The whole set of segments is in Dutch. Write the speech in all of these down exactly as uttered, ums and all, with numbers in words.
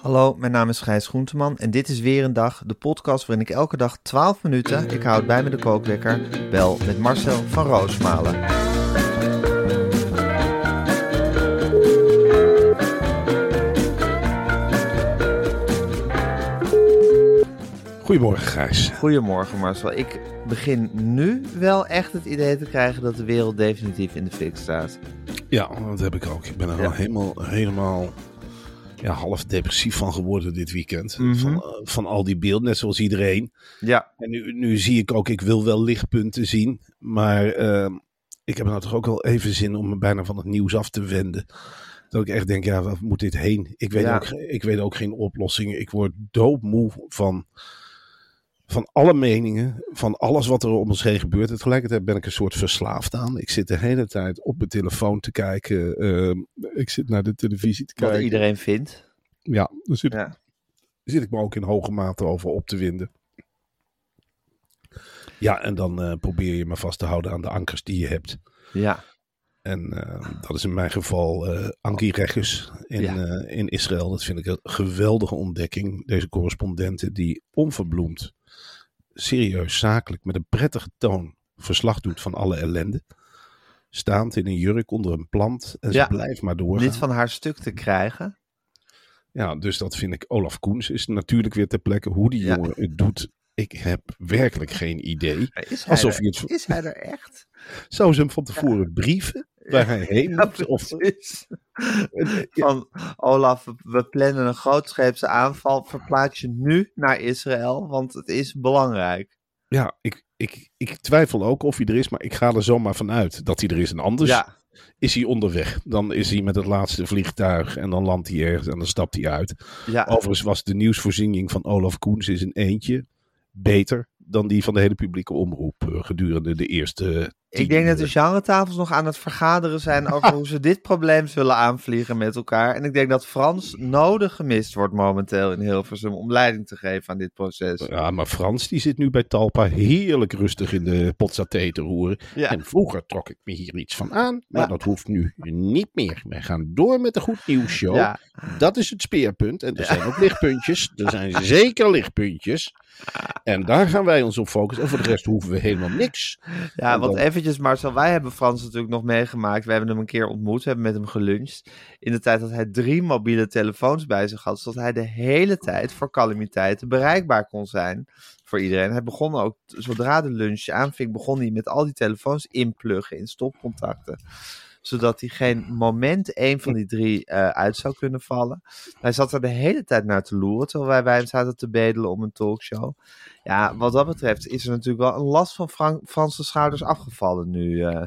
Hallo, mijn naam is Gijs Groenteman en dit is weer een dag, de podcast waarin ik elke dag twaalf minuten, ik houd bij me de kookwekker, bel met Marcel van Roosmalen. Goedemorgen Gijs. Goedemorgen Marcel. Ik begin nu wel echt het idee te krijgen dat de wereld definitief in de fik staat. Ja, dat heb ik ook. Ik ben er ja. al helemaal... helemaal... Ja, half depressief van geworden dit weekend. Mm-hmm. Van, uh, van al die beelden, net zoals iedereen. Ja. En nu, nu zie ik ook, ik wil wel lichtpunten zien. Maar uh, ik heb nou toch ook wel even zin om me bijna van het nieuws af te wenden. Dat ik echt denk, ja, waar moet dit heen? Ik weet, ja. ook, ik weet ook geen oplossingen. Ik word doodmoe van, van alle meningen. Van alles wat er om ons heen gebeurt. En tegelijkertijd ben ik een soort verslaafd aan. Ik zit de hele tijd op mijn telefoon te kijken. Uh, ik zit naar de televisie te wat kijken. Wat iedereen vindt. Ja, daar zit, ja. zit ik me ook in hoge mate over op te winden. Ja, en dan uh, probeer je me vast te houden aan de ankers die je hebt. Ja. En uh, dat is in mijn geval uh, Ankie Rechess in, ja. uh, in Israël. Dat vind ik een geweldige ontdekking. Deze correspondente die onverbloemd, serieus, zakelijk, met een prettige toon verslag doet van alle ellende. Staand in een jurk onder een plant. En ja, ze blijft maar doorgaan. Dit van haar stuk te krijgen. Ja, dus dat vind ik. Olaf Koens is natuurlijk weer ter plekke. Hoe die ja. jongen het doet, ik heb werkelijk geen idee. Is hij, Alsof er, je het... is hij er echt? Zou ze hem van tevoren ja. brieven? Waar hij heen ja, moet? Of... Van Olaf, we plannen een grootscheepse aanval. Verplaats je nu naar Israël, want het is belangrijk. Ja, ik, ik, ik twijfel ook of hij er is, maar ik ga er zomaar vanuit dat hij er is. En anders ja. is hij onderweg. Dan is hij met het laatste vliegtuig en dan landt hij ergens en dan stapt hij uit. Ja. Overigens was de nieuwsvoorziening van Olaf Koens in zijn eentje beter dan die van de hele publieke omroep uh, gedurende de eerste uh, tien Ik denk uur. Dat de genretafels nog aan het vergaderen zijn over hoe ze dit probleem zullen aanvliegen met elkaar. En ik denk dat Frans nodig gemist wordt momenteel in Hilversum om leiding te geven aan dit proces. Ja, maar Frans die zit nu bij Talpa heerlijk rustig in de pot saté te roeren. Ja. En vroeger trok ik me hier iets van aan, maar ja. dat hoeft nu niet meer. Wij gaan door met de Goed Nieuws Show. Ja. Dat is het speerpunt. En er ja. zijn ook lichtpuntjes. Er zijn zeker lichtpuntjes. En daar gaan wij ons op focussen. En voor de rest hoeven we helemaal niks. Ja, want dan... eventjes Marcel, wij hebben Frans natuurlijk nog meegemaakt. Wij hebben hem een keer ontmoet, we hebben met hem geluncht. In de tijd dat hij drie mobiele telefoons bij zich had, zodat hij de hele tijd voor calamiteiten bereikbaar kon zijn voor iedereen. Hij begon ook, zodra de lunch aanving, begon hij met al die telefoons inpluggen in stopcontacten. Zodat hij geen moment één van die drie uh, uit zou kunnen vallen. Hij zat er de hele tijd naar te loeren, terwijl wij bij hem zaten te bedelen om een talkshow. Ja, wat dat betreft is er natuurlijk wel een last van Frank, Franse schouders afgevallen nu uh,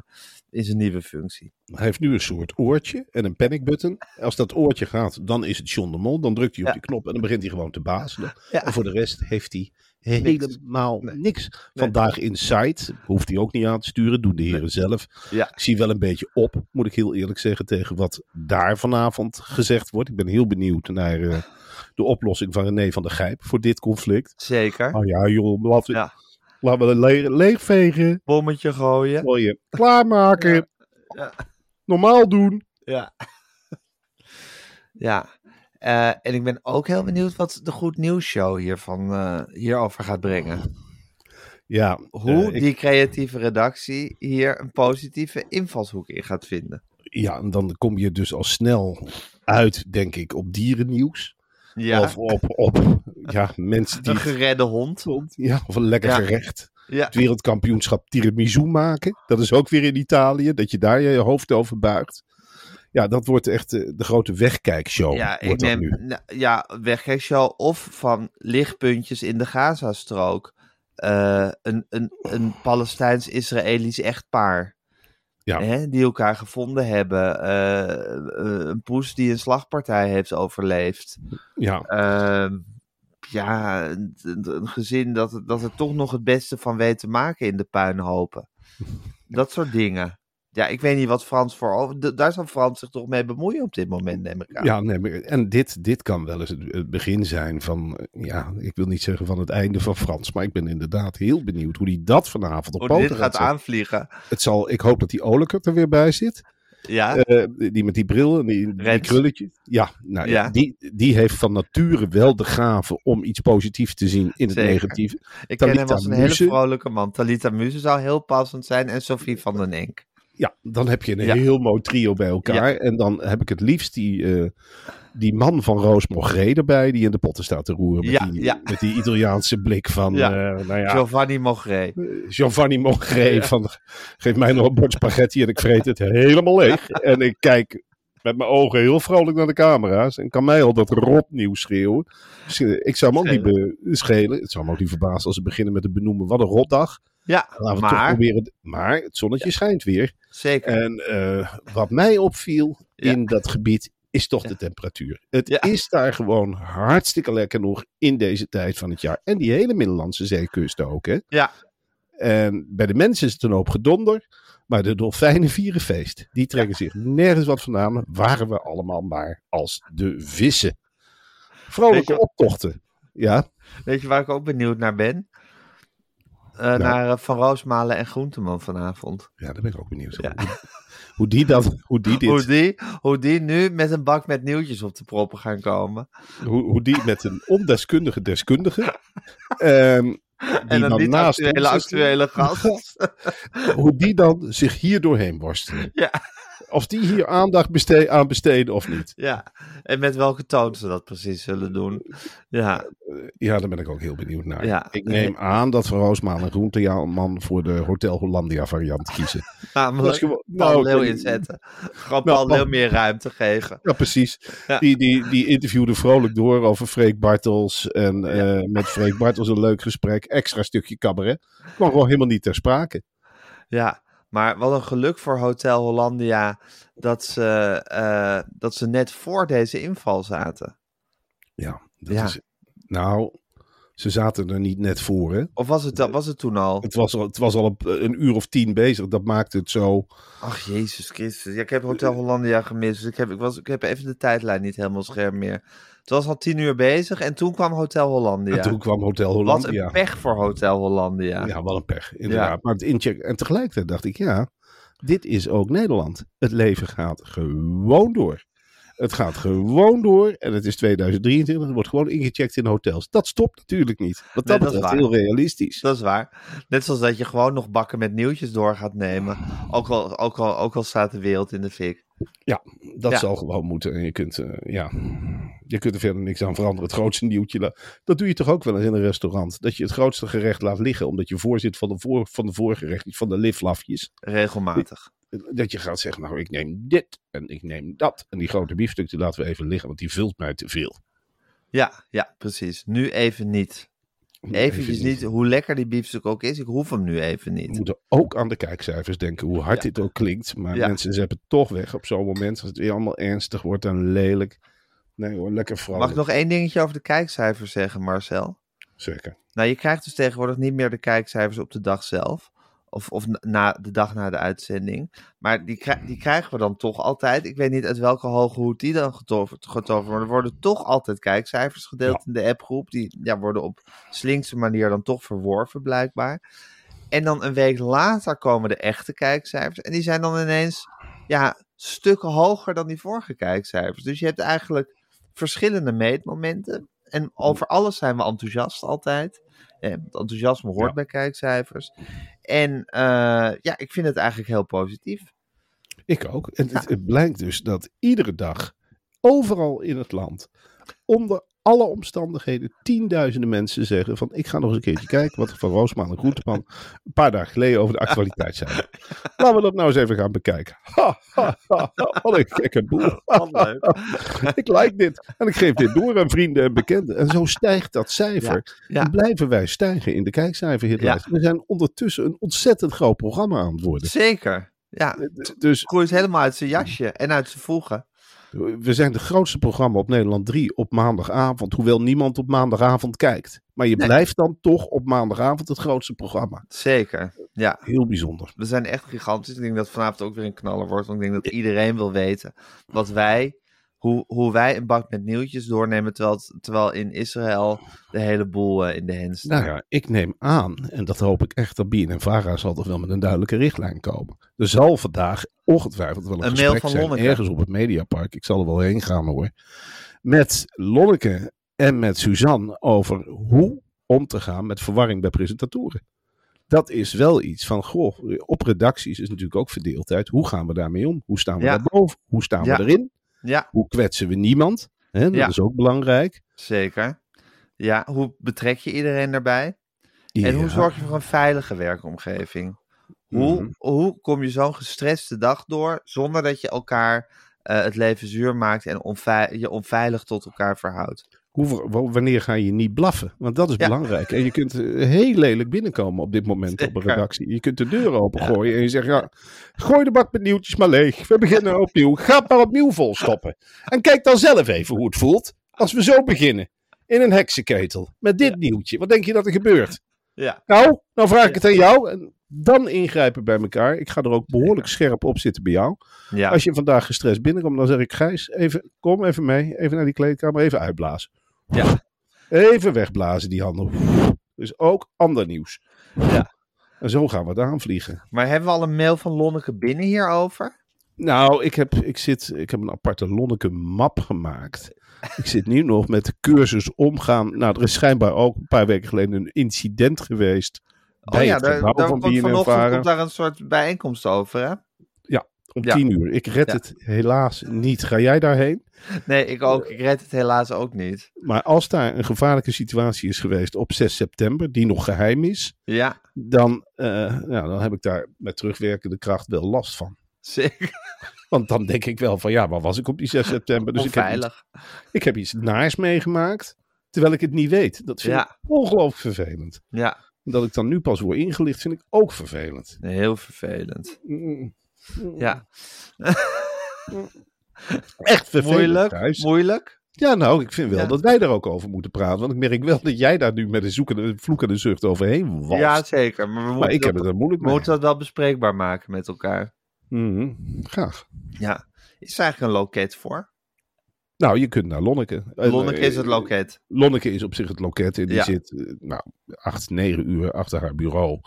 in zijn nieuwe functie. Hij heeft nu een soort oortje en een panic button. Als dat oortje gaat, dan is het John de Mol. Dan drukt hij op ja. die knop en dan begint hij gewoon te bazelen. Ja. En voor de rest heeft hij helemaal niks. niks. Nee. Vandaag Insight hoeft hij ook niet aan te sturen. Doen de heren nee. zelf. Ja. Ik zie wel een beetje op, moet ik heel eerlijk zeggen, tegen wat daar vanavond gezegd wordt. Ik ben heel benieuwd naar uh, de oplossing van René van der Gijp voor dit conflict. Zeker. Oh ja, joh, laten ja. laat we le- leegvegen. Bommetje gooien. gooien. Klaarmaken. Ja. Ja. Normaal doen. Ja. Ja. Uh, en ik ben ook heel benieuwd wat de Goed Nieuws Show hiervan, uh, hierover gaat brengen. Ja, hoe uh, ik... die creatieve redactie hier een positieve invalshoek in gaat vinden. Ja, en dan kom je dus al snel uit, denk ik, op dierennieuws. Ja. Of op, op ja, mensen die... Een geredde hond. Ja, of een lekker ja. gerecht. Ja. Het wereldkampioenschap tiramisu maken. Dat is ook weer in Italië, dat je daar je hoofd over buigt. Ja, dat wordt echt de, de grote wegkijkshow. Ja, ik neem, nu. Nou, ja, wegkijkshow of van lichtpuntjes in de Gaza-strook. Uh, een, een, een Palestijns-Israëlisch echtpaar. Ja. Hè, die elkaar gevonden hebben. Uh, een poes die een slagpartij heeft overleefd. Ja. Uh, ja, een, een gezin dat, dat er toch nog het beste van weet te maken in de puinhopen. Dat soort dingen. Ja, ik weet niet wat Frans voor... Daar zal Frans zich toch mee bemoeien op dit moment, neem ik aan. Ja, nee, en dit, dit kan wel eens het begin zijn van... Ja, ik wil niet zeggen van het einde van Frans... Maar ik ben inderdaad heel benieuwd hoe hij dat vanavond op poten gaat. Hoe dit gaat aanvliegen. Het zal, ik hoop dat die Olekert er weer bij zit. Ja. Uh, die met die bril en die, die krulletje. Ja, nou, ja. Die, die heeft van nature wel de gave om iets positiefs te zien in het Zeker. negatieve. Ik Talita ken hem als een Muse. Hele vrolijke man. Talita Muse zou heel passend zijn en Sophie van den Enk. Ja, dan heb je een ja. heel mooi trio bij elkaar. Ja. En dan heb ik het liefst die, uh, die man van Roos Mogré erbij... die in de potten staat te roeren met, ja, die, ja. met die Italiaanse blik van... Ja. Uh, nou ja, Giovanni Mogré. Uh, Giovanni Mogré ja. van... Geef mij nog een bord spaghetti en ik vreet het helemaal leeg. En ik kijk met mijn ogen heel vrolijk naar de camera's... en kan mij al dat rotnieuws schreeuwen. Dus, uh, ik zou hem ook niet be- schelen. Het zou me ook niet verbazen als ze beginnen met te benoemen... wat een rotdag. Ja, laten we maar... toch proberen. Maar het zonnetje ja. schijnt weer. Zeker. En uh, wat mij opviel ja. in dat gebied is toch ja. de temperatuur. Het ja. is daar gewoon hartstikke lekker nog in deze tijd van het jaar. En die hele Middellandse zeekust ook. Hè? Ja. En bij de mensen is het een hoop gedonder. Maar de dolfijnen vieren feest. Die trekken ja. zich nergens wat vandaan. Waren we allemaal maar als de vissen. Vrolijke optochten. Ja. Weet je waar ik ook benieuwd naar ben? Uh, nou. Naar uh, Van Roosmalen en Groenteman vanavond. Ja, daar ben ik ook benieuwd. Ja. Hoe, hoe die dat, hoe die dit... Hoe die, hoe die nu met een bak met nieuwtjes op de proppen gaan komen. Hoe, hoe die met een ondeskundige deskundige... um, en dan niet actuele, actuele gast. Hoe die dan zich hier doorheen worstelen. Ja. Of die hier aandacht besteed, aan besteden of niet. Ja, en met welke toon ze dat precies zullen doen. Ja, ja, daar ben ik ook heel benieuwd naar. Ja. Ik neem aan dat Van Roosmalen en Groenteman voor de Hotel Hollandia variant kiezen. Namelijk ja, nou, heel inzetten. Gewoon nou, Paul heel meer ruimte geven. Ja, precies. Ja. Die, die, die interviewde vrolijk door over Freek Bartels. En ja. uh, met Freek Bartels een leuk gesprek. Extra stukje cabaret. Kwam gewoon helemaal niet ter sprake. Ja. Maar wat een geluk voor Hotel Hollandia dat ze, uh, dat ze net voor deze inval zaten. Ja, dat ja. Is, nou, ze zaten er niet net voor. Hè? Of was het, was het toen al? Het was al, het was al op een uur of tien bezig, dat maakte het zo... Ach, Jezus Christus. Ja, ik heb Hotel Hollandia gemist, dus ik heb, ik was, ik heb even de tijdlijn niet helemaal scherp meer. Het was al tien uur bezig en toen kwam Hotel Hollandia. En toen kwam Hotel Hollandia. Wat een pech voor Hotel Hollandia. Ja, wat een pech, inderdaad. Ja. Maar het incheck... En tegelijkertijd dacht ik, ja, dit is ook Nederland. Het leven gaat gewoon door. Het gaat gewoon door en het is tweeduizend drieëntwintig. Het wordt gewoon ingecheckt in hotels. Dat stopt natuurlijk niet. Want dat, nee, dat is waar. Heel realistisch. Dat is waar. Net zoals dat je gewoon nog bakken met nieuwtjes door gaat nemen. Ook al, ook al, ook al staat de wereld in de fik. Ja, dat ja. zal gewoon moeten. En je kunt, uh, ja, je kunt er verder niks aan veranderen. Het grootste nieuwtje. La- dat doe je toch ook wel eens in een restaurant. Dat je het grootste gerecht laat liggen. Omdat je voorzit van de, voor, van de voorgerecht. Van de liflafjes. Regelmatig. Dat je gaat zeggen, nou ik neem dit en ik neem dat. En die grote biefstuk die laten we even liggen, want die vult mij te veel. Ja, ja, precies. Nu even niet. Eventjes even niet, hoe lekker die biefstuk ook is, ik hoef hem nu even niet. We moeten ook aan de kijkcijfers denken, hoe hard ja. dit ook klinkt. Maar ja. mensen zetten het toch weg op zo'n moment, als het weer allemaal ernstig wordt en lelijk. Nee hoor, lekker vrolijk. Mag ik nog één dingetje over de kijkcijfers zeggen, Marcel? Zeker. Nou, je krijgt dus tegenwoordig niet meer de kijkcijfers op de dag zelf. Of, of na, de dag na de uitzending. Maar die, die krijgen we dan toch altijd. Ik weet niet uit welke hoge hoed die dan getoverd worden. Maar er worden toch altijd kijkcijfers gedeeld ja. in de appgroep. Die ja, worden op slinkse manier dan toch verworven blijkbaar. En dan een week later komen de echte kijkcijfers. En die zijn dan ineens ja, stukken hoger dan die vorige kijkcijfers. Dus je hebt eigenlijk verschillende meetmomenten. En over alles zijn we enthousiast altijd. Het enthousiasme hoort ja. bij kijkcijfers. En uh, ja, ik vind het eigenlijk heel positief. Ik ook. En ja. het, het blijkt dus dat iedere dag, overal in het land, onder alle omstandigheden, tienduizenden mensen zeggen van, ik ga nog eens een keertje kijken wat er van Roosmalen en Groenteman een paar dagen geleden over de actualiteit zijn. Laten we dat nou eens even gaan bekijken. Ha, ha, ha, ha, wat een gekke boel. Ik like dit. En ik geef dit door aan vrienden en bekenden. En zo stijgt dat cijfer. Ja, ja. En blijven wij stijgen in de kijkcijferhitlijst. Ja. We zijn ondertussen een ontzettend groot programma aan het worden. Zeker. Ja, het dus, groeit helemaal uit zijn jasje en uit zijn voegen. We zijn de grootste programma op Nederland drie op maandagavond, hoewel niemand op maandagavond kijkt. Maar je nee. blijft dan toch op maandagavond het grootste programma. Zeker, ja. Heel bijzonder. We zijn echt gigantisch. Ik denk dat vanavond ook weer een knaller wordt, want ik denk dat iedereen wil weten wat wij, hoe, hoe wij een bak met nieuwtjes doornemen, terwijl, terwijl in Israël de hele boel uh, in de hens staat. Nou ja, ik neem aan, en dat hoop ik echt, dat B N N Vara zal toch wel met een duidelijke richtlijn komen. Er zal vandaag ongetwijfeld wel een, een gesprek van zijn, Lonneke. Ergens op het Mediapark. Ik zal er wel heen gaan hoor. Met Lonneke en met Suzanne over hoe om te gaan met verwarring bij presentatoren. Dat is wel iets van, goh, op redacties is natuurlijk ook verdeeldheid. Hoe gaan we daarmee om? Hoe staan we ja. daarboven? Hoe staan ja. we erin? Ja. Hoe kwetsen we niemand? He, dat ja. is ook belangrijk. Zeker. Ja, hoe betrek je iedereen daarbij? Ja. En hoe zorg je voor een veilige werkomgeving? Hoe, mm-hmm. hoe kom je zo'n gestreste dag door zonder dat je elkaar uh, het leven zuur maakt en onvei- je onveilig tot elkaar verhoudt? Hoe, wanneer ga je niet blaffen? Want dat is ja. belangrijk. En je kunt heel lelijk binnenkomen op dit moment Zeker. Op een redactie. Je kunt de deur opengooien ja. en je zegt, ja, gooi de bak met nieuwtjes maar leeg. We beginnen opnieuw. Ga het maar opnieuw volstoppen. En kijk dan zelf even hoe het voelt als we zo beginnen. In een heksenketel. Met dit ja. nieuwtje. Wat denk je dat er gebeurt? Ja. Nou, nou vraag ik het aan jou. En dan ingrijpen bij elkaar. Ik ga er ook behoorlijk scherp op zitten bij jou. Ja. Als je vandaag gestrest binnenkomt, dan zeg ik, Gijs, even, kom even mee. Even naar die kleedkamer. Even uitblazen. Ja. Even wegblazen die handel. Dus ook ander nieuws. Ja. En zo gaan we het aanvliegen. Maar hebben we al een mail van Lonneke binnen hierover? Nou, ik heb, ik zit, ik heb een aparte Lonneke-map gemaakt. Ik zit nu nog met de cursus omgaan. Nou, er is schijnbaar ook een paar weken geleden een incident geweest. Oh bij ja, het daar, daar van komt vanochtend komt daar een soort bijeenkomst over, hè? Ja, om ja. tien uur. Ik red ja. het helaas niet. Ga jij daarheen? Nee, ik ook. Ik red het helaas ook niet. Maar als daar een gevaarlijke situatie is geweest op zes september, die nog geheim is, ja. dan, uh, nou, dan heb ik daar met terugwerkende kracht wel last van. Zeker. Want dan denk ik wel van, ja, waar was ik op die zes september? Dus ik heb, iets, ik heb iets naars meegemaakt, terwijl ik het niet weet. Dat vind ja. ik ongelooflijk vervelend. Ja. Dat ik dan nu pas word ingelicht, vind ik ook vervelend. Heel vervelend. Mm. Mm. Ja. Echt vervelend. Moeilijk, thuis. moeilijk. Ja, nou, ik vind wel ja. dat wij daar ook over moeten praten. Want ik merk wel dat jij daar nu met een zoekende, vloekende zucht overheen walst. Ja, zeker. Maar, we maar moeten ik dat, heb het er moeilijk mee. We moeten dat wel bespreekbaar maken met elkaar. Mm-hmm. Graag. Ja. Is er eigenlijk een loket voor? Nou, je kunt naar Lonneke. Lonneke is het loket. Lonneke is op zich het loket. En die ja. zit nou, acht, negen uur achter haar bureau.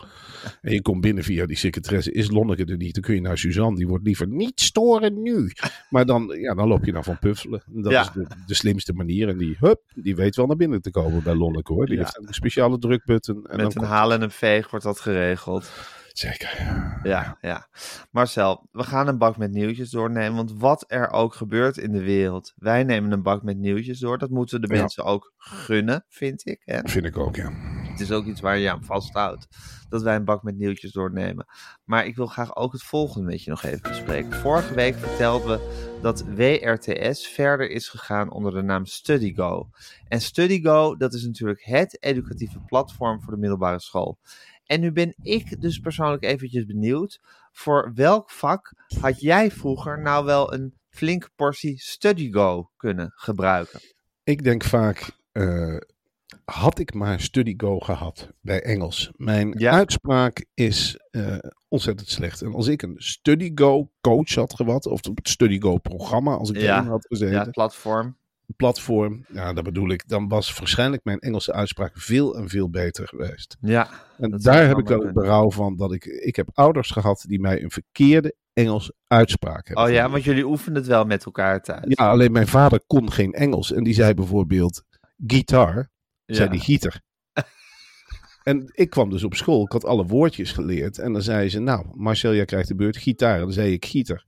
En je komt binnen via die secretaresse. Is Lonneke er niet? Dan kun je naar Suzanne. Die wordt liever niet storen nu. Maar dan, ja, dan loop je nou van puffelen. Dat ja. is de, de slimste manier. En die, hup, die weet wel naar binnen te komen bij Lonneke, hoor. Die ja. heeft een speciale drukbutton. En met dan een komt... haal en een veeg wordt dat geregeld. Zeker. Ja, ja. Marcel, we gaan een bak met nieuwtjes doornemen. Want wat er ook gebeurt in de wereld. Wij nemen een bak met nieuwtjes door. Dat moeten we de ja. mensen ook gunnen, vind ik. Hè? Vind ik ook, ja. Het is ook iets waar je aan vasthoudt. Dat wij een bak met nieuwtjes doornemen. Maar ik wil graag ook het volgende met je nog even bespreken. Vorige week vertelden we dat W R T S verder is gegaan onder de naam StudyGo. En StudyGo, dat is natuurlijk het educatieve platform voor de middelbare school. En nu ben ik dus persoonlijk eventjes benieuwd, voor welk vak had jij vroeger nou wel een flinke portie StudyGo kunnen gebruiken? Ik denk vaak, uh, had ik maar StudyGo gehad bij Engels. Mijn ja? uitspraak is uh, ontzettend slecht. En als ik een StudyGo coach had gehad, of het StudyGo programma, als ik ja. daarin had gezeten. Ja, platform. platform, ja, dat bedoel ik, dan was waarschijnlijk mijn Engelse uitspraak veel en veel beter geweest. Ja. En daar heb ik wel het berouw van, dat ik, ik heb ouders gehad die mij een verkeerde Engels uitspraak hebben. Oh ja, want jullie oefenen het wel met elkaar thuis. Ja, alleen mijn vader kon geen Engels en die zei bijvoorbeeld, guitar, zei die gieter. En ik kwam dus op school, ik had alle woordjes geleerd. En dan zei ze, nou, Marcel, jij krijgt de beurt gitaar. En dan zei ik gieter.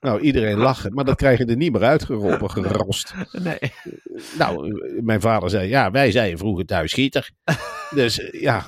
Nou, iedereen lachen, maar dat krijg je er niet meer uitgeroepen, gerost. Nee. Nou, mijn vader zei, ja, wij zeiden vroeger thuis gieter. Dus ja.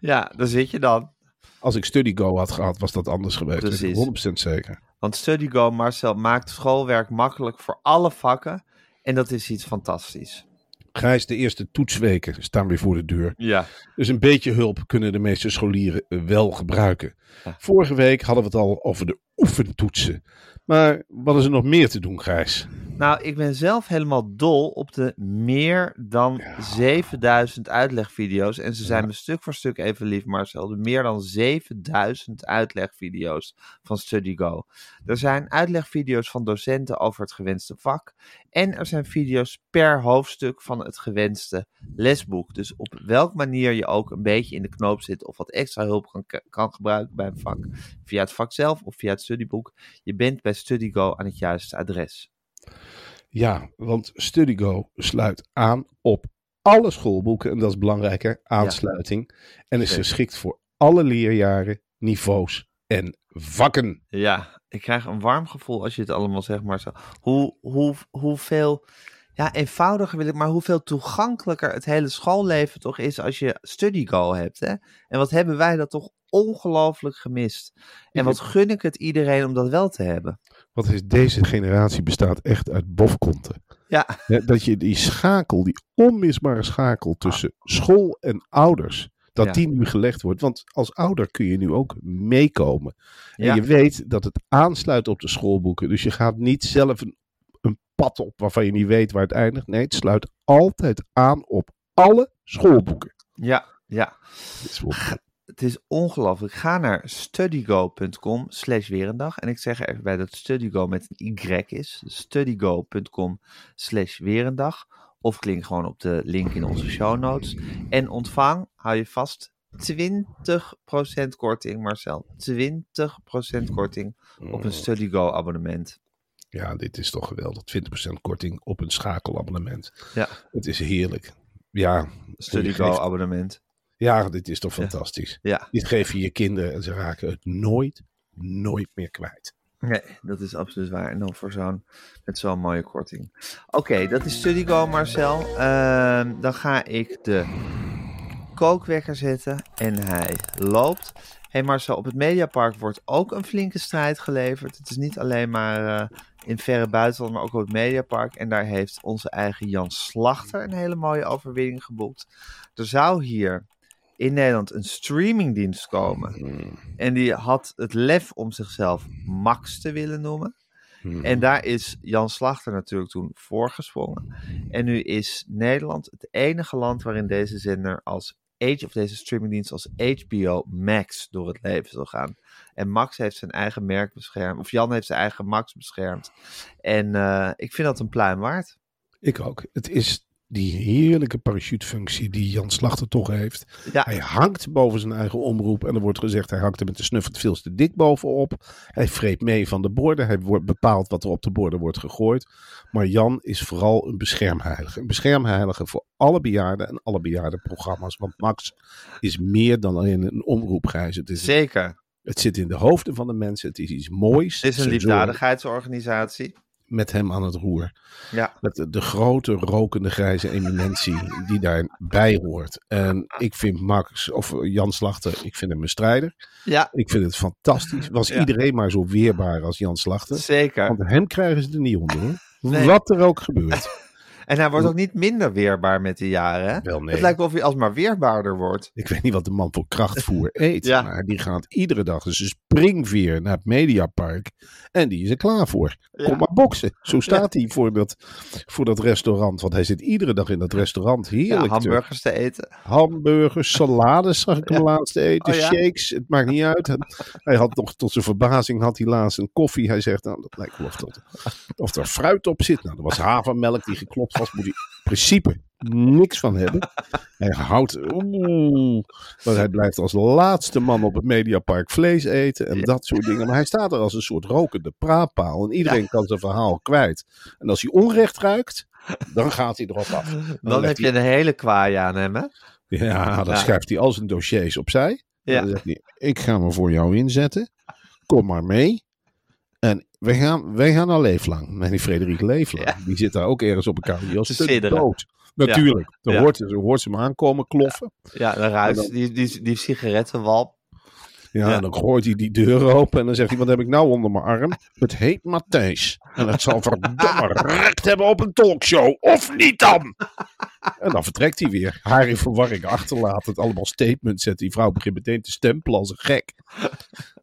Ja, daar zit je dan. Als ik StudyGo had gehad, was dat anders geweest. Precies. Dat is honderd procent zeker. Want StudyGo, Marcel, maakt schoolwerk makkelijk voor alle vakken. En dat is iets fantastisch. Gijs, de eerste toetsweken staan weer voor de deur. Ja. Dus een beetje hulp kunnen de meeste scholieren wel gebruiken. Ja. Vorige week hadden we het al over de oefentoetsen. Maar wat is er nog meer te doen, Gijs? Nou, ik ben zelf helemaal dol op de meer dan ja. zevenduizend uitlegvideo's. En ze zijn ja. me stuk voor stuk even lief, Marcel. De meer dan zevenduizend uitlegvideo's van StudyGo. Er zijn uitlegvideo's van docenten over het gewenste vak. En er zijn video's per hoofdstuk van het gewenste lesboek. Dus op welke manier je ook een beetje in de knoop zit of wat extra hulp kan, kan gebruiken bij een vak. Via het vak zelf of via het studieboek. Je bent bij StudyGo aan het juiste adres. Ja, want StudyGo sluit aan op alle schoolboeken. En dat is belangrijke aansluiting. Ja. En is geschikt voor alle leerjaren, niveaus en vakken. Ja, ik krijg een warm gevoel als je het allemaal zegt, Marcel. Hoe, hoe, hoeveel, ja, eenvoudiger wil ik, maar hoeveel toegankelijker het hele schoolleven toch is als je StudyGo hebt. Hè? En wat hebben wij dat toch ongelooflijk gemist. En wat gun ik het iedereen om dat wel te hebben. Wat is deze generatie bestaat echt uit bofkonten. Ja. Dat je die schakel, die onmisbare schakel tussen school en ouders, dat ja. die nu gelegd wordt. Want als ouder kun je nu ook meekomen. En ja. je weet dat het aansluit op de schoolboeken. Dus je gaat niet zelf een, een pad op waarvan je niet weet waar het eindigt. Nee, het sluit altijd aan op alle schoolboeken. Ja, ja. Dit is wel... Het is ongelooflijk. Ga naar studygo.com slash weerendag. En ik zeg er even bij dat StudyGo met een Y is. Studygo.com slash weerendag. Of klik gewoon op de link in onze show notes. En ontvang, hou je vast, twintig procent korting, Marcel. twintig procent korting op een StudyGo abonnement. Ja, dit is toch geweldig. twintig procent korting op een schakelabonnement. Ja. Het is heerlijk. Ja. StudyGo geeft... abonnement. Ja, dit is toch fantastisch. Ja, ja. Dit geef je je kinderen en ze raken het nooit, nooit meer kwijt. Nee, dat is absoluut waar. En dan voor zo'n, met zo'n mooie korting. Oké, okay, dat is StudyGo, Marcel. Uh, dan ga ik de kookwekker zetten en hij loopt. Hé hey Marcel, op het Mediapark wordt ook een flinke strijd geleverd. Het is niet alleen maar uh, in verre buitenland, maar ook op het Mediapark. En daar heeft onze eigen Jan Slagter een hele mooie overwinning geboekt. Er zou hier... in Nederland een streamingdienst komen. Mm. En die had het lef om zichzelf Max te willen noemen. Mm. En daar is Jan Slagter natuurlijk toen voorgesprongen. En nu is Nederland het enige land waarin deze zender als H, of deze streamingdienst als H B O Max door het leven zal gaan. En Max heeft zijn eigen merk beschermd. Of Jan heeft zijn eigen Max beschermd. En uh, ik vind dat een pluim waard. Ik ook. Het is... die heerlijke parachutefunctie die Jan Slagter toch heeft. Ja. Hij hangt boven zijn eigen omroep. En er wordt gezegd, hij hangt er met de snuffert veel te dik bovenop. Hij vreet mee van de borden. Hij wordt bepaald wat er op de borden wordt gegooid. Maar Jan is vooral een beschermheilige. Een beschermheilige voor alle bejaarden en alle bejaardenprogramma's. Want Max is meer dan alleen een omroepgrijs. Het is zeker. Een, het zit in de hoofden van de mensen. Het is iets moois. Het is een liefdadigheidsorganisatie. Met hem aan het roer. Ja. Met de, de grote rokende grijze eminentie die daarbij hoort. En ik vind Max, of Jan Slagter, ik vind hem een strijder. Ja. Ik vind het fantastisch. Was ja. iedereen maar zo weerbaar als Jan Slagter. Zeker. Want hem krijgen ze er niet onder. Hoor. Nee. Wat er ook gebeurt. En hij wordt ook niet minder weerbaar met de jaren. Hè? Wel, nee. Het lijkt wel of hij alsmaar weerbaarder wordt. Ik weet niet wat de man voor krachtvoer eet. Ja. Maar die gaat iedere dag dus een springveer naar het Mediapark. En die is er klaar voor. Ja. Kom maar boksen. Zo staat ja. hij voor dat, voor dat restaurant. Want hij zit iedere dag in dat restaurant. Heerlijk. Ja, hamburgers te eten. Hamburgers, salades zag ik hem ja. laatst eten. Oh, ja? Shakes. Het maakt niet uit. Hij had nog tot zijn verbazing had hij laatst een koffie. Hij zegt, nou dat lijkt wel of, dat, of er fruit op zit. Nou, er was havermelk die geklopt. Als moet hij in principe niks van hebben. Hij houdt... Oeh, maar hij blijft als laatste man op het Mediapark vlees eten en ja. dat soort dingen. Maar hij staat er als een soort rokende praatpaal. En iedereen ja. kan zijn verhaal kwijt. En als hij onrecht ruikt, dan gaat hij erop af. Dan, dan heb hij... je een hele kwaai aan hem, hè? Ja, dan ja. schuift hij al zijn dossiers opzij. Ja. Dan zegt hij, ik ga me voor jou inzetten. Kom maar mee. En wij gaan, wij gaan naar Leeflang. En die Frederik Leeflang, ja. die zit daar ook ergens op een kamer. Als de dood. Natuurlijk. Ja. Dan ja. hoort, ze, hoort ze hem aankomen kloffen. Ja, ja dan ruikt dan, die, die, die sigarettenwalp. Ja, ja, en dan gooit hij die deur open en dan zegt hij, wat heb ik nou onder mijn arm? Het heet Matthijs. En het zal verdomme recht hebben op een talkshow. Of niet dan? En dan vertrekt hij weer. Haar in verwarring achterlaten. Allemaal statements zetten. Die vrouw begint meteen te stempelen als een gek.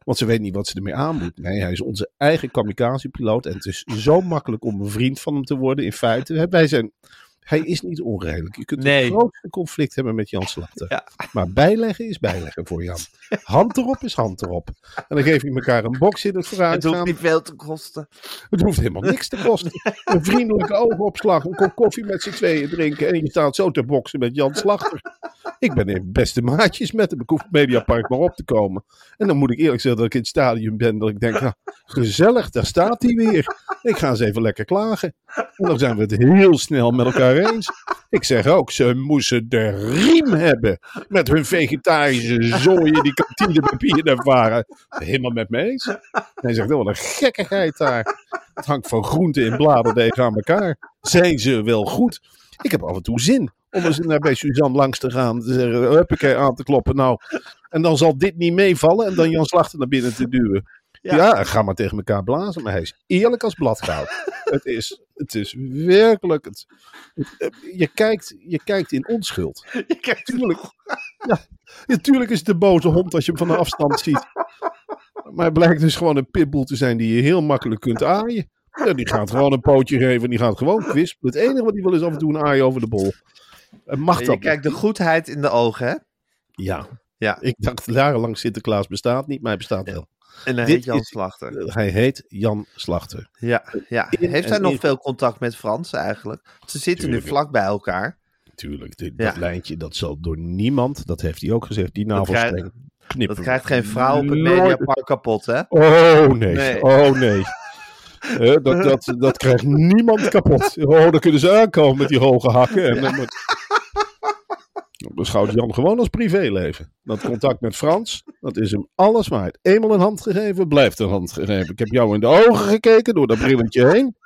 Want ze weet niet wat ze ermee aan moet. Nee, hij is onze eigen kamikaze-piloot. En het is zo makkelijk om een vriend van hem te worden. In feite, wij zijn... Hij is niet onredelijk. Je kunt nee. een groot conflict hebben met Jan Slagter. Ja. Maar bijleggen is bijleggen voor Jan. Hand erop is hand erop. En dan geef je elkaar een box in het vooruitgaan. Het hoeft niet veel te kosten. Het hoeft helemaal niks te kosten. Een vriendelijke oogopslag. Een kop koffie met z'n tweeën drinken. En je staat zo te boksen met Jan Slagter. Ik ben even beste maatjes met hem. Ik hoef het Mediapark maar op te komen. En dan moet ik eerlijk zeggen dat ik in het stadion ben. Dat ik denk, nou, gezellig, daar staat hij weer. Ik ga eens even lekker klagen. En dan zijn we het heel snel met elkaar eens. Ik zeg ook, ze moesten de riem hebben. Met hun vegetarische zooien die kantine papier ervaren. Helemaal met me eens. En hij zegt, oh, wat een gekkigheid daar. Het hangt van groente en bladerdeeg aan elkaar. Zijn ze wel goed? Ik heb af en toe zin om eens naar bij Suzanne langs te gaan. Te zeggen, huppakee, aan te kloppen. Nou, en dan zal dit niet meevallen. En dan Jan Slagter naar binnen te duwen. Ja, ja, ga maar tegen elkaar blazen. Maar hij is eerlijk als bladgoud. het, is, het is werkelijk... Het, het, je, kijkt, je kijkt in onschuld. Je kijkt tuurlijk, ja, natuurlijk is het de boze hond als je hem van een afstand ziet. Maar hij blijkt dus gewoon een pitbull te zijn die je heel makkelijk kunt aaien. Ja, die gaat gewoon een pootje geven. Die gaat gewoon kwispen. Het enige wat hij wil is af en toe een aai over de bol. Mag dat je kijkt de goedheid in de ogen, hè? Ja. ja. Ik dacht jarenlang Sinterklaas bestaat niet, maar hij bestaat wel. Ja. En hij Dit heet Jan is, Slagter. Hij heet Jan Slagter. Ja, ja. Heeft hij nog in... veel contact met Frans eigenlijk? Ze zitten Tuurlijk. nu vlak bij elkaar. Tuurlijk, dit, ja. dat lijntje, dat zal door niemand, dat heeft hij ook gezegd, die navelstreng knippen. Dat krijgt geen vrouw op het Mediapark kapot, hè? Oh nee, nee. oh nee. uh, dat, dat, dat krijgt niemand kapot. Oh, dan kunnen ze aankomen met die hoge hakken. En, ja. en met... Dan beschouwt Jan gewoon als privéleven. Dat contact met Frans, dat is hem alles waard. Eenmaal een hand gegeven, blijft een hand gegeven. Ik heb jou in de ogen gekeken, door dat brilletje heen.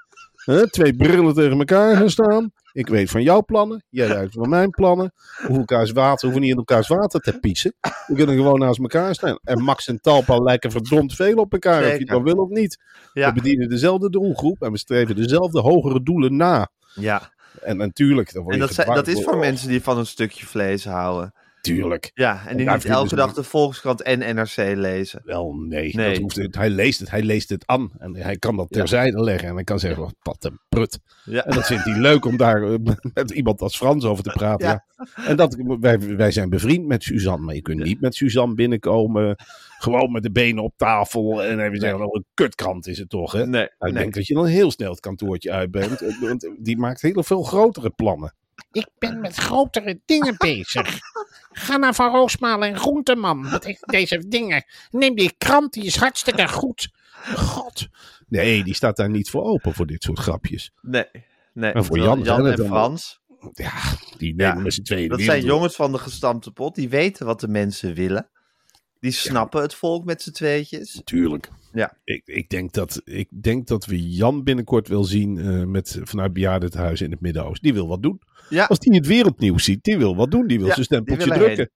He, twee brillen tegen elkaar gaan staan. Ik weet van jouw plannen, jij ruikt van mijn plannen. Hoeven elkaars water, hoeven niet in elkaars water te piezen. We kunnen gewoon naast elkaar staan. En Max en Talpa lijken verdomd veel op elkaar, Zeker. of je het dan wil of niet. Ja. We bedienen dezelfde doelgroep en we streven dezelfde hogere doelen na. Ja. En natuurlijk, dan word je en dat, dat is voor mensen die van een stukje vlees houden. Tuurlijk. Ja, en die en niet elke dag de Volkskrant en N R C lezen. Wel, nee. nee. Dat hoeft het. Hij leest het, hij leest het aan. En hij kan dat terzijde ja. leggen. En hij kan zeggen, wat, wat een prut. Ja. En dat vindt hij leuk om daar met iemand als Frans over te praten. Ja. Ja. En dat, wij, wij zijn bevriend met Suzanne. Maar je kunt ja. niet met Suzanne binnenkomen. Gewoon met de benen op tafel. En even zeggen, oh, een kutkrant is het toch, hè? Nee, nou, ik nee. denk dat je dan heel snel het kantoortje uit bent. Want die maakt heel veel grotere plannen. Ik ben met grotere dingen bezig. Ga naar Van Roosmalen en Groenteman. Met deze dingen. Neem die krant, die is hartstikke goed. God. Nee, die staat daar niet voor open voor dit soort grapjes. Nee. nee. En voor Jan, Jan en Frans. Ja, die nemen ja, met z'n tweeën. Dat wereld. Zijn jongens van de gestampte pot. Die weten wat de mensen willen. Die snappen ja. het volk met z'n tweetjes. Tuurlijk. Ja. Ik, ik, denk dat, ik denk dat we Jan binnenkort wel zien uh, met, vanuit bejaardentehuis in het Midden-Oosten. Die wil wat doen. Ja. Als die het wereldnieuws ziet, die wil wat doen. Die wil ja, zijn stempeltje drukken.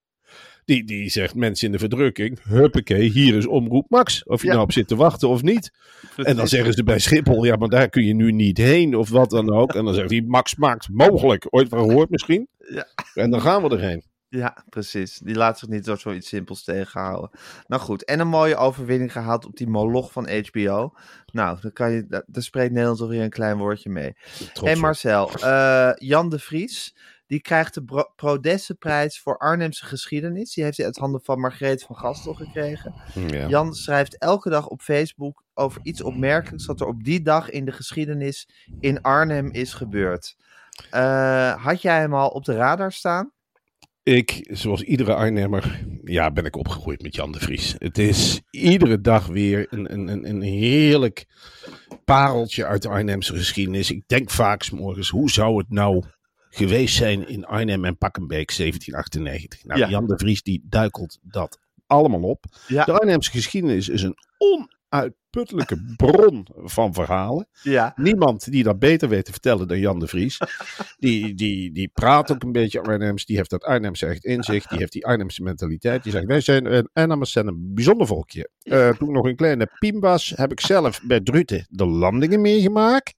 Die, die zegt mensen in de verdrukking. Huppakee, hier is Omroep Max. Of je ja. nou op zit te wachten of niet. En dan zeggen ze bij Schiphol, ja, maar daar kun je nu niet heen of wat dan ook. En dan zegt hij, Max maakt mogelijk. Ooit van gehoord misschien. Ja. En dan gaan we erheen. Ja, precies. Die laat zich niet door zoiets simpels tegenhouden. Nou goed, en een mooie overwinning gehaald op die moloch van H B O. Nou, dan kan je, daar spreekt Nederland toch weer een klein woordje mee. Hé hey Marcel, uh, Jan de Vries, die krijgt de Bro- Prodessenprijs voor Arnhemse geschiedenis. Die heeft hij uit handen van Margreet van Gastel gekregen. Ja. Jan schrijft elke dag op Facebook over iets opmerkelijks dat er op die dag in de geschiedenis in Arnhem is gebeurd. Uh, had jij hem al op de radar staan? Ik, zoals iedere Arnhemmer, ja, ben ik opgegroeid met Jan de Vries. Het is iedere dag weer een, een, een heerlijk pareltje uit de Arnhemse geschiedenis. Ik denk vaak 's morgens, hoe zou het nou geweest zijn in Arnhem en Pakkenbeek zeventien achtennegentig. Nou, ja. Jan de Vries die duikelt dat allemaal op. Ja. De Arnhemse geschiedenis is een onuitputtelijke bron van verhalen. Ja. Niemand die dat beter weet te vertellen dan Jan de Vries. Die, die, die praat ook een beetje Arnhems. Die heeft dat Arnhemse echt in zich. Die heeft die Arnhemse mentaliteit. Die zegt, wij zijn een, Arnhemmers zijn een bijzonder volkje. Uh, toen ik nog een kleine piem was, heb ik zelf bij Druten de landingen meegemaakt.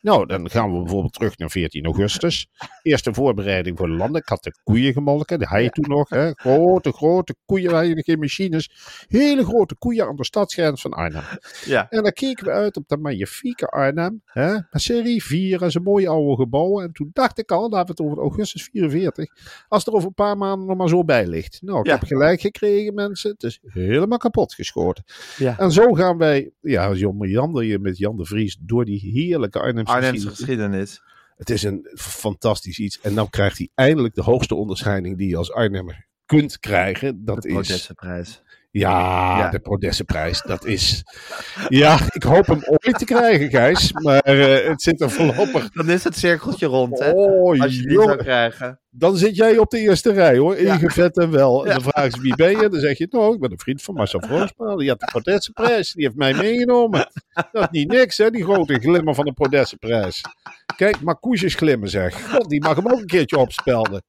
Nou, dan gaan we bijvoorbeeld terug naar veertien augustus. Eerste voorbereiding voor de landen. Ik had de koeien gemolken. Die had je toen nog. Hè. Grote, grote koeien. We hadden geen machines. Hele grote koeien aan de stadsgrens van Arnhem. Ja. En dan keken we uit op dat magnifieke Arnhem. Hè. Serie vier en zijn mooie oude gebouwen. En toen dacht ik al, daar hebben we het over augustus vierenveertig. Als er over een paar maanden nog maar zo bij ligt. Nou, ik ja. heb gelijk gekregen, mensen. Het is helemaal kapot geschoten. Ja. En zo gaan wij, ja, Jan, met Jan de Vries door die heerlijke Arnhem. Arnhemse geschiedenis. Het is een fantastisch iets. En nou krijgt hij eindelijk de hoogste onderscheiding die je als Arnhemmer kunt krijgen. Dat de is... Prodessenprijs. Ja, ja, de Prodessenprijs. Dat is... Ja, ik hoop hem ooit te krijgen, Gijs. Maar uh, het zit er voorlopig... Dan is het cirkeltje rond, hè? Oh, als je die jongen. Zou krijgen. Dan zit jij op de eerste rij, hoor. Ingevet en wel. En dan vragen ze, wie ben je? Dan zeg je, nou, ik ben een vriend van Marcel van Roosmalen. Die had de Prodessenprijs. Die heeft mij meegenomen. Dat is niet niks, hè? Die grote glimmer van de Prodessenprijs. Kijk, Marcouches glimmen, zeg. God, die mag hem ook een keertje opspelden.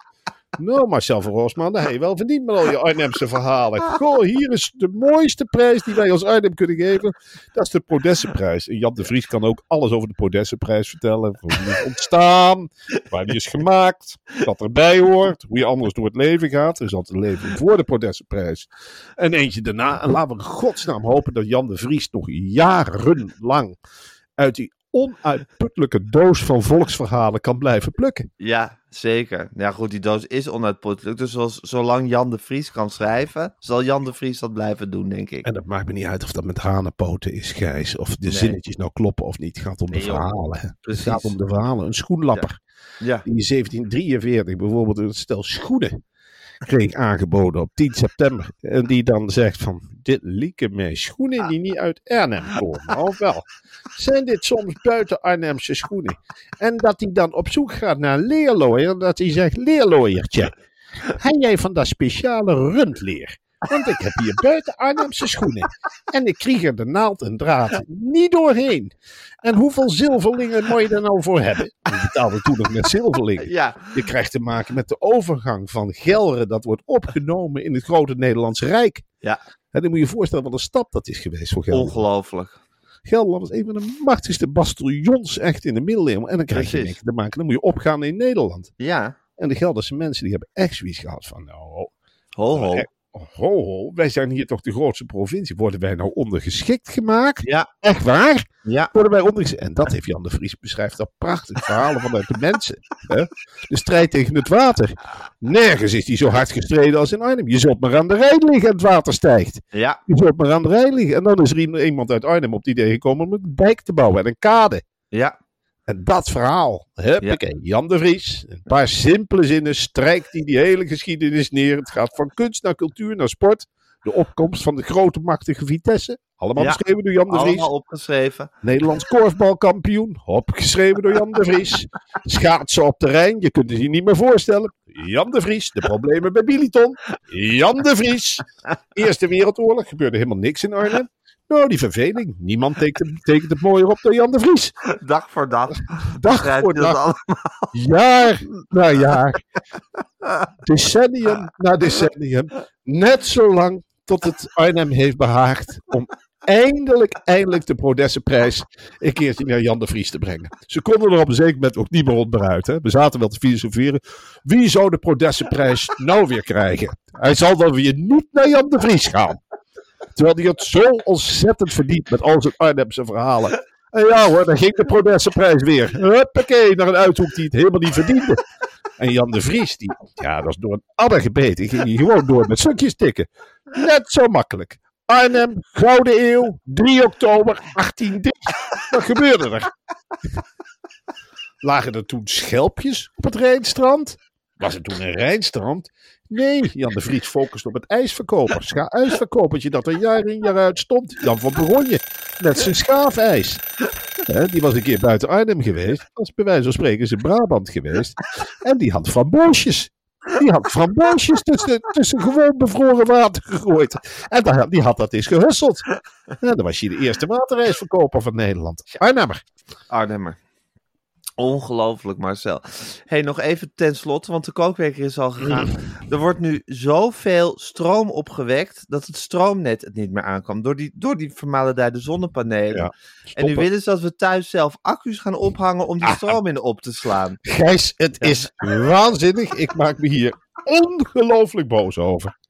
Nou, Marcel van Roosmalen, dat heb je wel verdiend met al je Arnhemse verhalen. Goh, hier is de mooiste prijs die wij als Arnhem kunnen geven. Dat is de Prodessenprijs. En Jan de Vries kan ook alles over de Prodessenprijs vertellen. Hoe die is ontstaan, waar die is gemaakt, wat erbij hoort, hoe je anders door het leven gaat. Er is altijd een leven voor de Prodessenprijs. En eentje daarna. En laten we in godsnaam hopen dat Jan de Vries nog jarenlang uit die onuitputtelijke doos van volksverhalen kan blijven plukken. Ja, zeker. Ja, goed, die doos is onuitputtelijk. Dus zoals, zolang Jan de Vries kan schrijven, zal Jan de Vries dat blijven doen, denk ik. En dat maakt me niet uit of dat met hanenpoten is, Gijs. Of de nee. zinnetjes nou kloppen of niet. Het gaat om de nee, verhalen. Hè. Het gaat om de verhalen. Een schoenlapper. Ja. Ja. Die in zeventien drieënveertig bijvoorbeeld een stel schoenen kreeg aangeboden op tien september. En die dan zegt van, dit lieken mij schoenen die niet uit Arnhem komen. Of wel, zijn dit soms buiten Arnhemse schoenen? En dat hij dan op zoek gaat naar een leerlooier. En dat hij zegt, leerlooiertje, heb jij van dat speciale rundleer? Want ik heb hier buiten Arnhemse schoenen. En ik krieg er de naald en draad niet doorheen. En hoeveel zilverlingen moet je daar nou voor hebben? Je betaalde toen nog met zilverlingen. Ja. Je krijgt te maken met de overgang van Gelre. Dat wordt opgenomen in het grote Nederlands Rijk. Ja. En dan moet je je voorstellen wat een stap dat is geweest voor Gelre. Ongelooflijk. Gelderland was een van de machtigste bastions echt in de middeleeuwen. En dan krijg je niks te maken. Dan moet je opgaan in Nederland. Ja. En de Gelderse mensen die hebben echt zoiets gehad van... nou, ho, ho. Oh, ho, ho, wij zijn hier toch de grootste provincie. Worden wij nou ondergeschikt gemaakt? Ja. Echt waar? Ja. Worden wij ondergeschikt? En dat heeft Jan de Vries beschrijft. Dat prachtig verhalen vanuit de mensen. Hè? De strijd tegen het water. Nergens is die zo hard gestreden als in Arnhem. Je zult maar aan de rij liggen en het water stijgt. Ja. Je zult maar aan de rij liggen. En dan is er iemand uit Arnhem op het idee gekomen om een dijk te bouwen en een kade. Ja. En dat verhaal, huppakee, Jan de Vries, een paar simpele zinnen, strijkt hij die hele geschiedenis neer. Het gaat van kunst naar cultuur naar sport. De opkomst van de grote machtige Vitesse, allemaal ja, beschreven door Jan de Vries. Allemaal opgeschreven. Nederlands korfbalkampioen, opgeschreven door Jan de Vries. Schaatsen op de Rijn, je kunt het je niet meer voorstellen. Jan de Vries, de problemen bij Biliton. Jan de Vries. Eerste Wereldoorlog, gebeurde helemaal niks in Arnhem. Nou, die verveling. Niemand tekent, tekent het mooier op dan Jan de Vries. Dag voor dag. Dag voor dag. Allemaal. Jaar na jaar. Decennium na decennium. Net zo lang tot het Arnhem heeft behaagd om eindelijk, eindelijk de Prodessenprijs een keertje naar Jan de Vries te brengen. Ze konden er op een zeker moment ook niet meer onderuit. Hè? We zaten wel te filosoferen. Wie zou de Prodessenprijs nou weer krijgen? Hij zal dan weer niet naar Jan de Vries gaan. Terwijl hij het zo ontzettend verdient met al zijn Arnhemse verhalen. En ja hoor, dan ging de Prodessenprijs weer. Huppakee, naar een uithoek die het helemaal niet verdiende. En Jan de Vries, die, ja, dat is door een adder gebeten. Ging hij gewoon door met stukjes tikken. Net zo makkelijk. Arnhem, Gouden Eeuw, drie oktober achttien drie. Wat gebeurde er? Lagen er toen schelpjes op het Rijnstrand? Was het toen een Rijnstrand? Nee, Jan de Vries focust op het ijsverkoper. Scha- ijsverkopertje dat er jaar in jaar uit stond. Jan van Beronje met zijn schaafijs. He, die was een keer buiten Arnhem geweest. Was bij wijze van spreken is in Brabant geweest. En die had framboosjes. Die had framboosjes tussen, tussen gewoon bevroren water gegooid. En dan, die had dat eens gehusteld. Ja, dan was je de eerste waterreisverkoper van Nederland. Arnhemmer. Arnhemmer. Ongelooflijk, Marcel. Hey, nog even ten slotte, want de kookwekker is al gegaan. Er wordt nu zoveel stroom opgewekt dat het stroomnet het niet meer aankwam. Door die, door die vermaledijde zonnepanelen. Ja, en nu willen ze dat we thuis zelf accu's gaan ophangen om die stroom in op te slaan. Gijs, het ja. is waanzinnig. Ik maak me hier ongelooflijk boos over.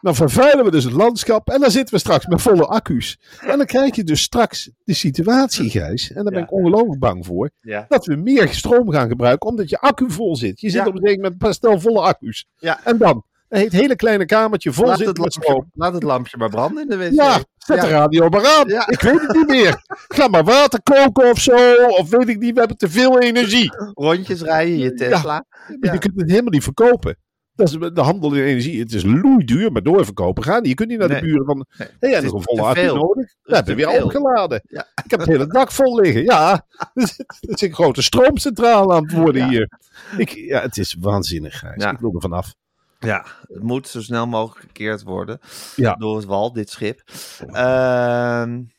Dan vervuilen we dus het landschap en dan zitten we straks met volle accu's. En dan krijg je dus straks de situatie, Gijs, en daar ben ja. ik ongelooflijk bang voor, ja. dat we meer stroom gaan gebruiken omdat je accu vol zit. Je zit ja. op een gegeven moment met een stel volle accu's. Ja. En dan, dan het hele kleine kamertje vol laat zit het met lampje, stroom. Laat het lampje maar branden in de wc. Ja, zet ja. de radio maar aan. Ja. Ik weet het niet meer. Ga maar water koken of zo, of weet ik niet, we hebben te veel energie. Rondjes rijden in je Tesla. Ja. Ja. Je kunt het helemaal niet verkopen. Dat is de handel in energie. Het is loeiduur, maar doorverkopen gaan. Je kunt niet naar de nee. buren van... Nee. Hey, jij hebt nog een volle accu nodig. Dat heb je weer opgeladen. Ja. Ik heb het hele dak vol liggen. Ja, dat is een grote stroomcentrale aan het worden ja. hier. Ik, ja, het is waanzinnig, Gijs. Ja. Ik wil er vanaf. Ja, het moet zo snel mogelijk gekeerd worden ja. door het wal, dit schip. Uh,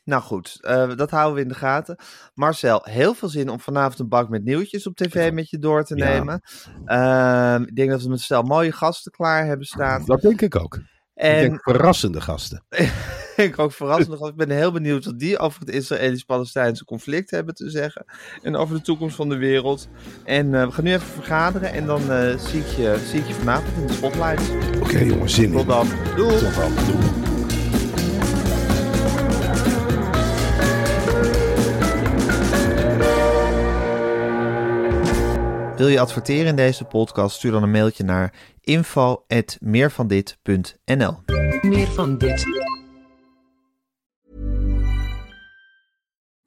nou goed, uh, dat houden we in de gaten. Marcel, heel veel zin om vanavond een bak met nieuwtjes op tv met je door te ja. nemen. Uh, ik denk dat we met stel mooie gasten klaar hebben staan. Dat denk ik ook. En... Ik denk verrassende gasten. Ik ook verrassend nog. Ik ben heel benieuwd wat die over het Israëlisch-Palestijnse conflict hebben te zeggen. En over de toekomst van de wereld. En uh, we gaan nu even vergaderen. En dan uh, zie, ik je, zie ik je vanavond in de spotlights. Oké okay, jongens, zin in. Tot dan. Doei. Tot dan. Doei. Wil je adverteren in deze podcast? Stuur dan een mailtje naar info at meervandit punt n l. Meer van dit.